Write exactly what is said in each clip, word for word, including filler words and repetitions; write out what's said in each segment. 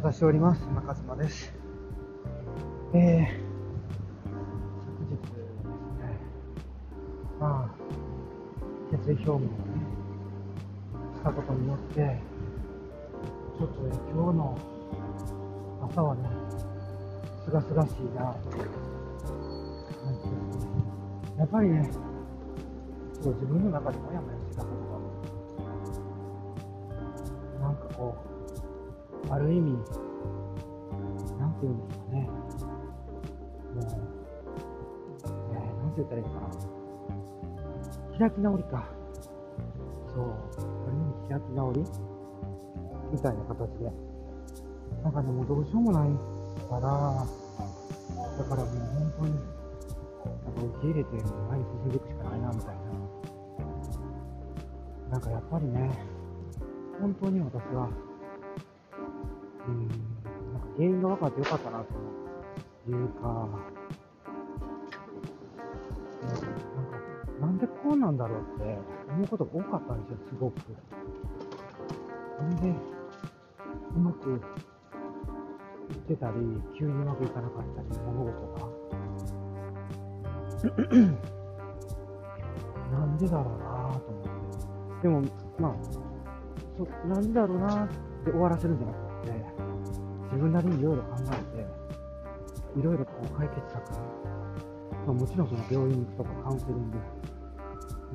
探しております中島です。えー、昨日ですね、まあ決意表明をねしたことによってちょっと、ね、今日の朝はねすがすがしいなっていう感じですね。やっぱりね自分の中でもやもやしてたことがなんかこうある意味、なんて言うんですかね、もう、えー、なんて言ったらいいかな、開き直りか、そう、ある意味開き直りみたいな形で、なんかでもどうしようもないから、だからもう本当に、なんか受け入れて前に進んでいくしかないなみたいな、なんかやっぱりね、本当に私は、うんなんか原因が分かってよかったなというか、なんかなんでこうなんだろうって思うことが多かったんですよ、すごく。なんでうまくいってたり、急にうまくいかなかったり、物事がなんでだろうなと思って、でもまあそなんだろうなって終わらせるんじゃなくて。自分なりにいろいろ考えていろいろ解決策、まあ、もちろんその病院に行くとかカウンセリング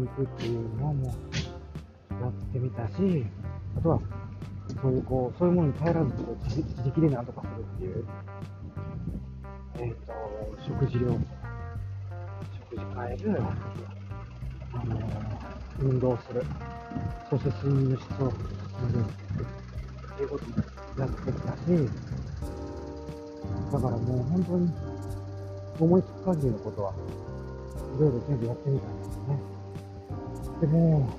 に行くっていうのもやってみたし、あとはそういうこうそういうものに頼らず自力でなんとかするっていう、えー、と食事療法、食事変える、あの運動する、そして睡眠の質を進めるっていうこともやってきたし、だからもう本当に思いつく限りのことはいろいろ全部やってみたんですよね。でも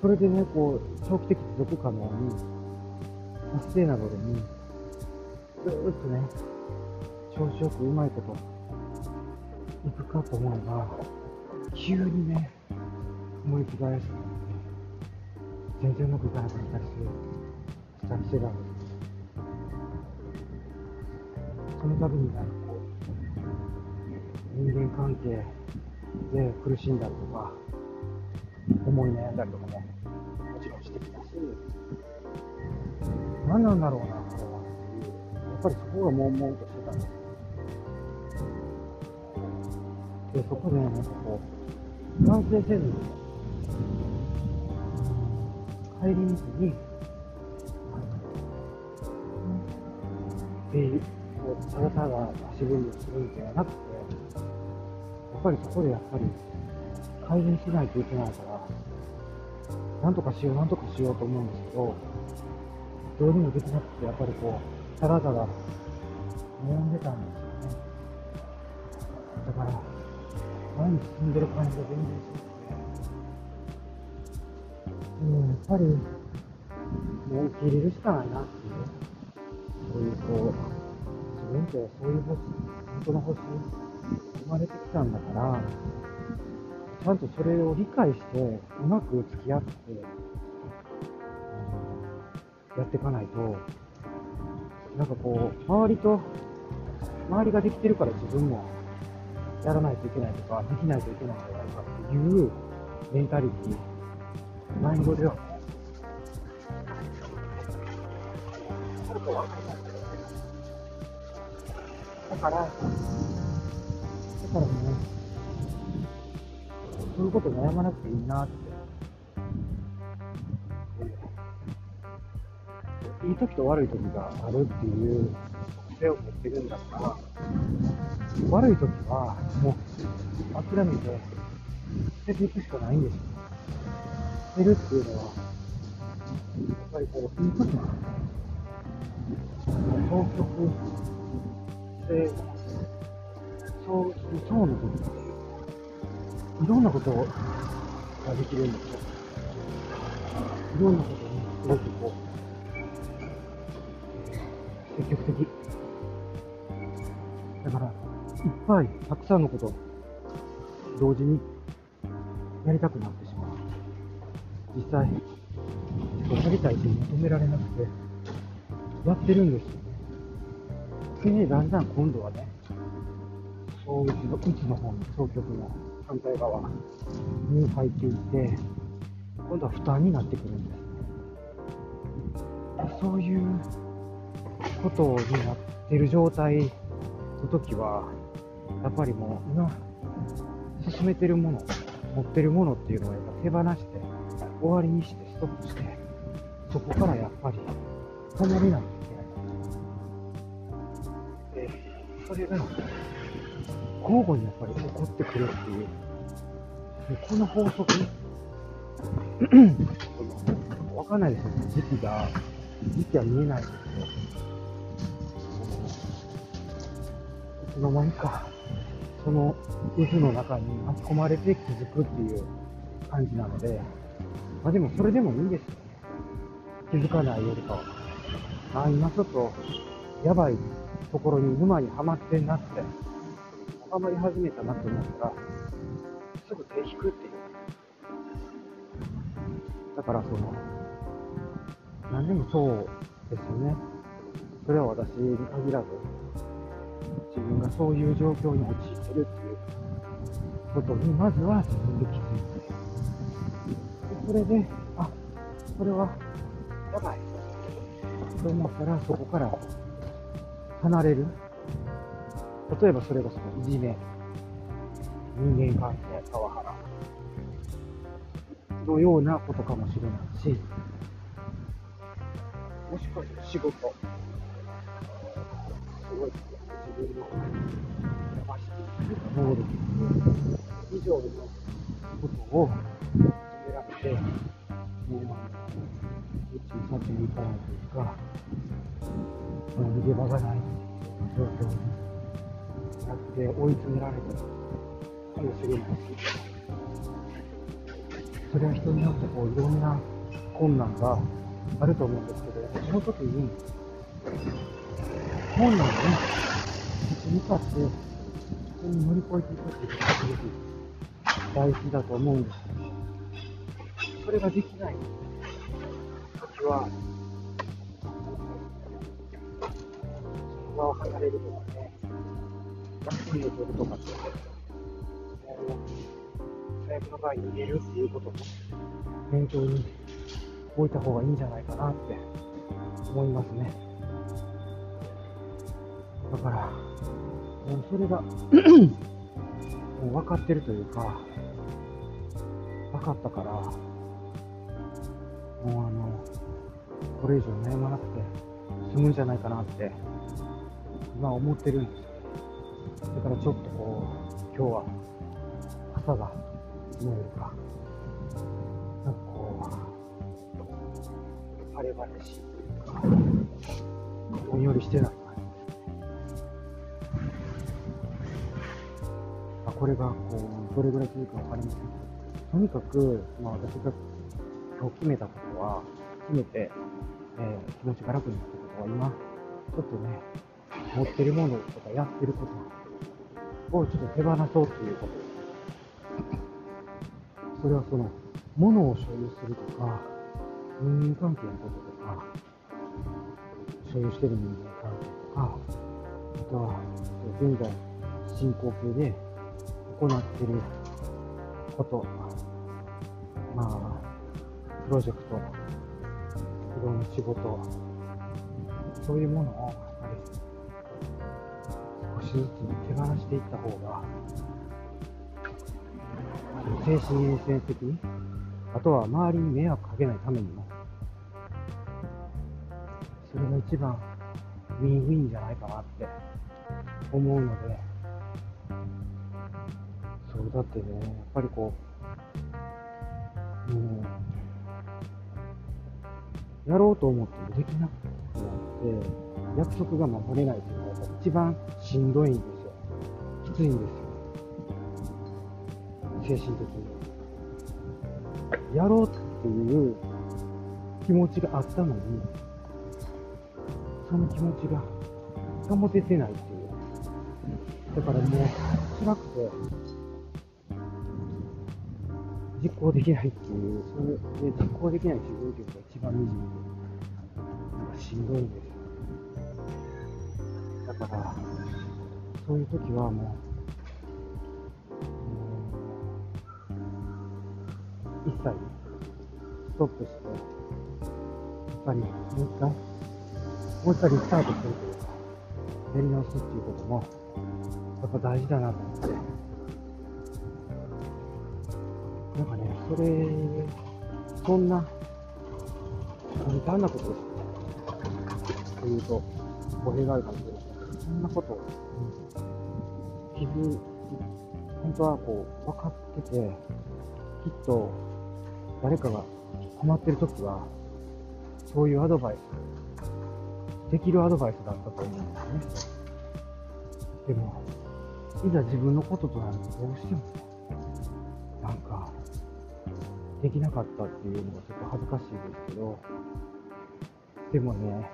それでね、こう長期的持続可能にサステイナブルにずーっとね調子よくうまいこといくかと思えば、急にね思いつがやすくなって全然うまくいかなくなったりする。そのたびに人間関係で苦しんだりとか思い悩んだりとかももちろんしてきたし、何なんだろうなこれは、やっぱりそこが悶々としてたんです。でそこでなんかこう反省せずに帰り道にただただ足踏みするんじゃなくて、やっぱりそこでやっぱり改善しないといけないからなんとかしようなんとかしようと思うんですけど、どうにもできなくて、やっぱりこうただただ悩んでたんですよね。だから前に進んでる感じが全然しなくて、でもやっぱりもう受け入れるしかないなっていう、そういうこう自分ってそういう星、本当の星生まれてきたんだからちゃんとそれを理解してうまく付き合って、うん、やっていかないと、なんかこう周りと周りができてるから自分もやらないといけないとかできないといけないんじゃないかっていうメンタリティーマインドではだから、だからね、そういうこと悩まなくていいなって、いい時と悪い時があるっていう癖を持ってるんだったら、悪い時はもう諦めて捨てていくしかないんですよ。捨てるっていうのは、やっぱりこういい時なんですね。消極で、そう、そうの時っていろんなことができるんですよ。いろんなことにすごくこう積極的だから、いっぱいたくさんのこと同時にやりたくなってしまう。実際やりたいし認められなくてやってるんですよね。それね、だんだん今度はね、うちの、うちの方の当局の反対側に入っていって、今度は負担になってくるんですね。そういうことになってる状態の時は、やっぱりもう今進めてるもの、持ってるものっていうのをやっぱ手放して、終わりにして、ストップして、そこからやっぱり止まりないといけない。で、それが交互にやっぱり起こってくるっていう、この法則わかんないですよね。時期が、時期は見えないですけど、いつの間にかその渦の中に巻き込まれて気づくっていう感じなので、まあでもそれでもいいんですよね。気づかないよりかは、あ、今ちょっとやばいところに沼にはまってんなって、はまり始めたなと思ったらすぐ手引くっていう。だからその何でもそうですよね。それは私に限らず、自分がそういう状況に陥ってるっていうことにまずは自分で気づいて、それで、あ、これはやばいと思ったらそこから離れる。例えばそれこそいじめ、人間関係、パワハラのようなことかもしれないし、もしかしたら仕事、すごい自分の伸ばしていく能力以上のことを選んで、もう一気に先に行かないというか、逃げ場がない状況になって追い詰められたかもしれないし、それは人によってこういろんな困難があると思うんですけど、その時に困難に立ち向かって普通に乗り越えていくっていうのがすごく大事だと思うんですけど、それができない時はその場を離れるとかね、休みを取るとかって、最悪の場合逃げるっていうことも勉強に置いた方がいいんじゃないかなって思いますね。だからもうそれがもう分かってるというか、分かったから、もうあのこれ以上悩まなくて済むんじゃないかなって今思ってるんですよ。だからちょっとこう今日は朝がどういうか、なんかこう晴れ晴れしいというか、どんよりしてない感じですね。まあ、これがこうどれぐらい続くか分かりませんけど、とにかく、まあ、私が今日決めたことは決めて、えー、気持ちが楽になったことは、今ちょっとね持ってるものとかやってることをちょっと手放そうということです。それはその物を所有するとか、人間関係のこととか、所有している人間関係とか、あとは現在進行形で行っていること、まあプロジェクト、いろんな仕事、そういうものをやっぱり少しずつ手放していった方が精神衛生的に、あとは周りに迷惑かけないためにも、それが一番ウィンウィンじゃないかなって思うので、そうだってね、やっぱりこう、もうやろうと思ってもできなくなって約束が守れないっていうのが一番しんどいんですよ。きついんですよ。精神的にやろうっていう気持ちがあったのに、その気持ちが保ててないっていう。だからもう辛くて実行できないっていう、それで実行できない自分っていうのが一番惨めでしんどいんですよね。だからそういう時はもう、うん、一切ストップしてやっぱりもう一回もう一回リスタートするというかやり直すっていうこともやっぱ大事だなと思って、なんかね、それそんな単なことですねというと語弊があるかもしれない。そんなことを、うん、気づ本当はこう分かってて、きっと誰かが困ってるときはそういうアドバイスできるアドバイスだったと思うんですね。でもいざ自分のこととなるとどうしてもなんかできなかったっていうのがちょっと恥ずかしいですけど、でもね、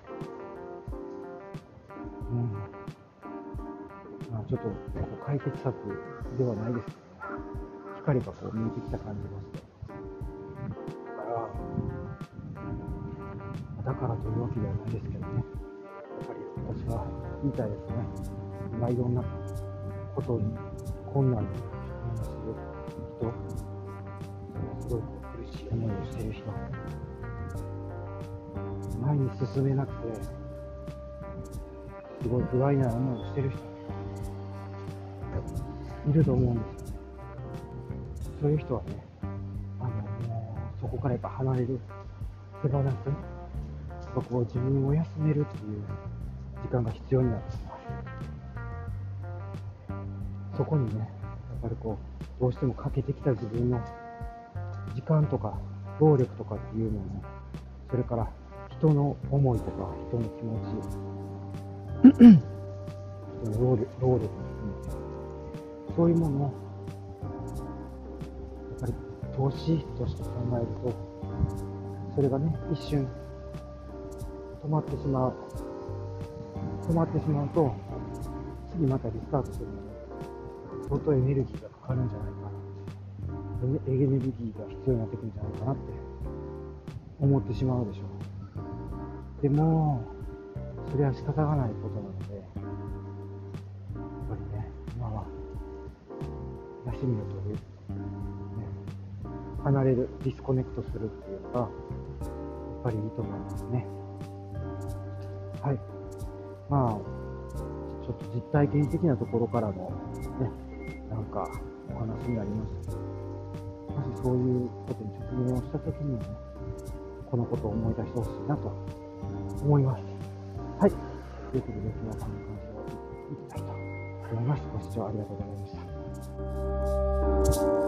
うん、まあ、ちょっと解決策ではないですけど、光がこう見えてきた感じがして、だからだからというわけではないですけどね、やっぱり私は言いたいですね。まあ、いろんなことに困難にする人、すごい苦しい思いをしている人、前に進めなくてすごい不甲斐ない思いをしている人いると思うんですよね。そういう人はね、あのもうそこからやっぱ離れる、手放す、そこを自分を休めるっていう時間が必要になってきます。そこにね、やっぱりこうどうしても欠けてきた自分の時間とか労力とかっていうのも、ね、それから人の思いとか人の気持ち人の労力、労力ですね、そういうものをやっぱり投資として考えると、それがね一瞬止まってしまう止まってしまうと次またリスタートするのに相当エネルギーがかかるんじゃないかな、エネルギーが必要になってくるんじゃないかなって思ってしまうでしょう。でもそれは仕方がないことなので、やっぱりね、今は休みを取る、ね、離れる、ディスコネクトするっていうのがやっぱりいいと思いますね。はい、まあちょっと実体験的なところからのね、なんかお話になりましたけど、もしそういうことに直面をしたときにはね、このことを思い出してほしいなと思います。はい。ということで、皆さんの感想をいただきたいと思います。ご視聴ありがとうございました。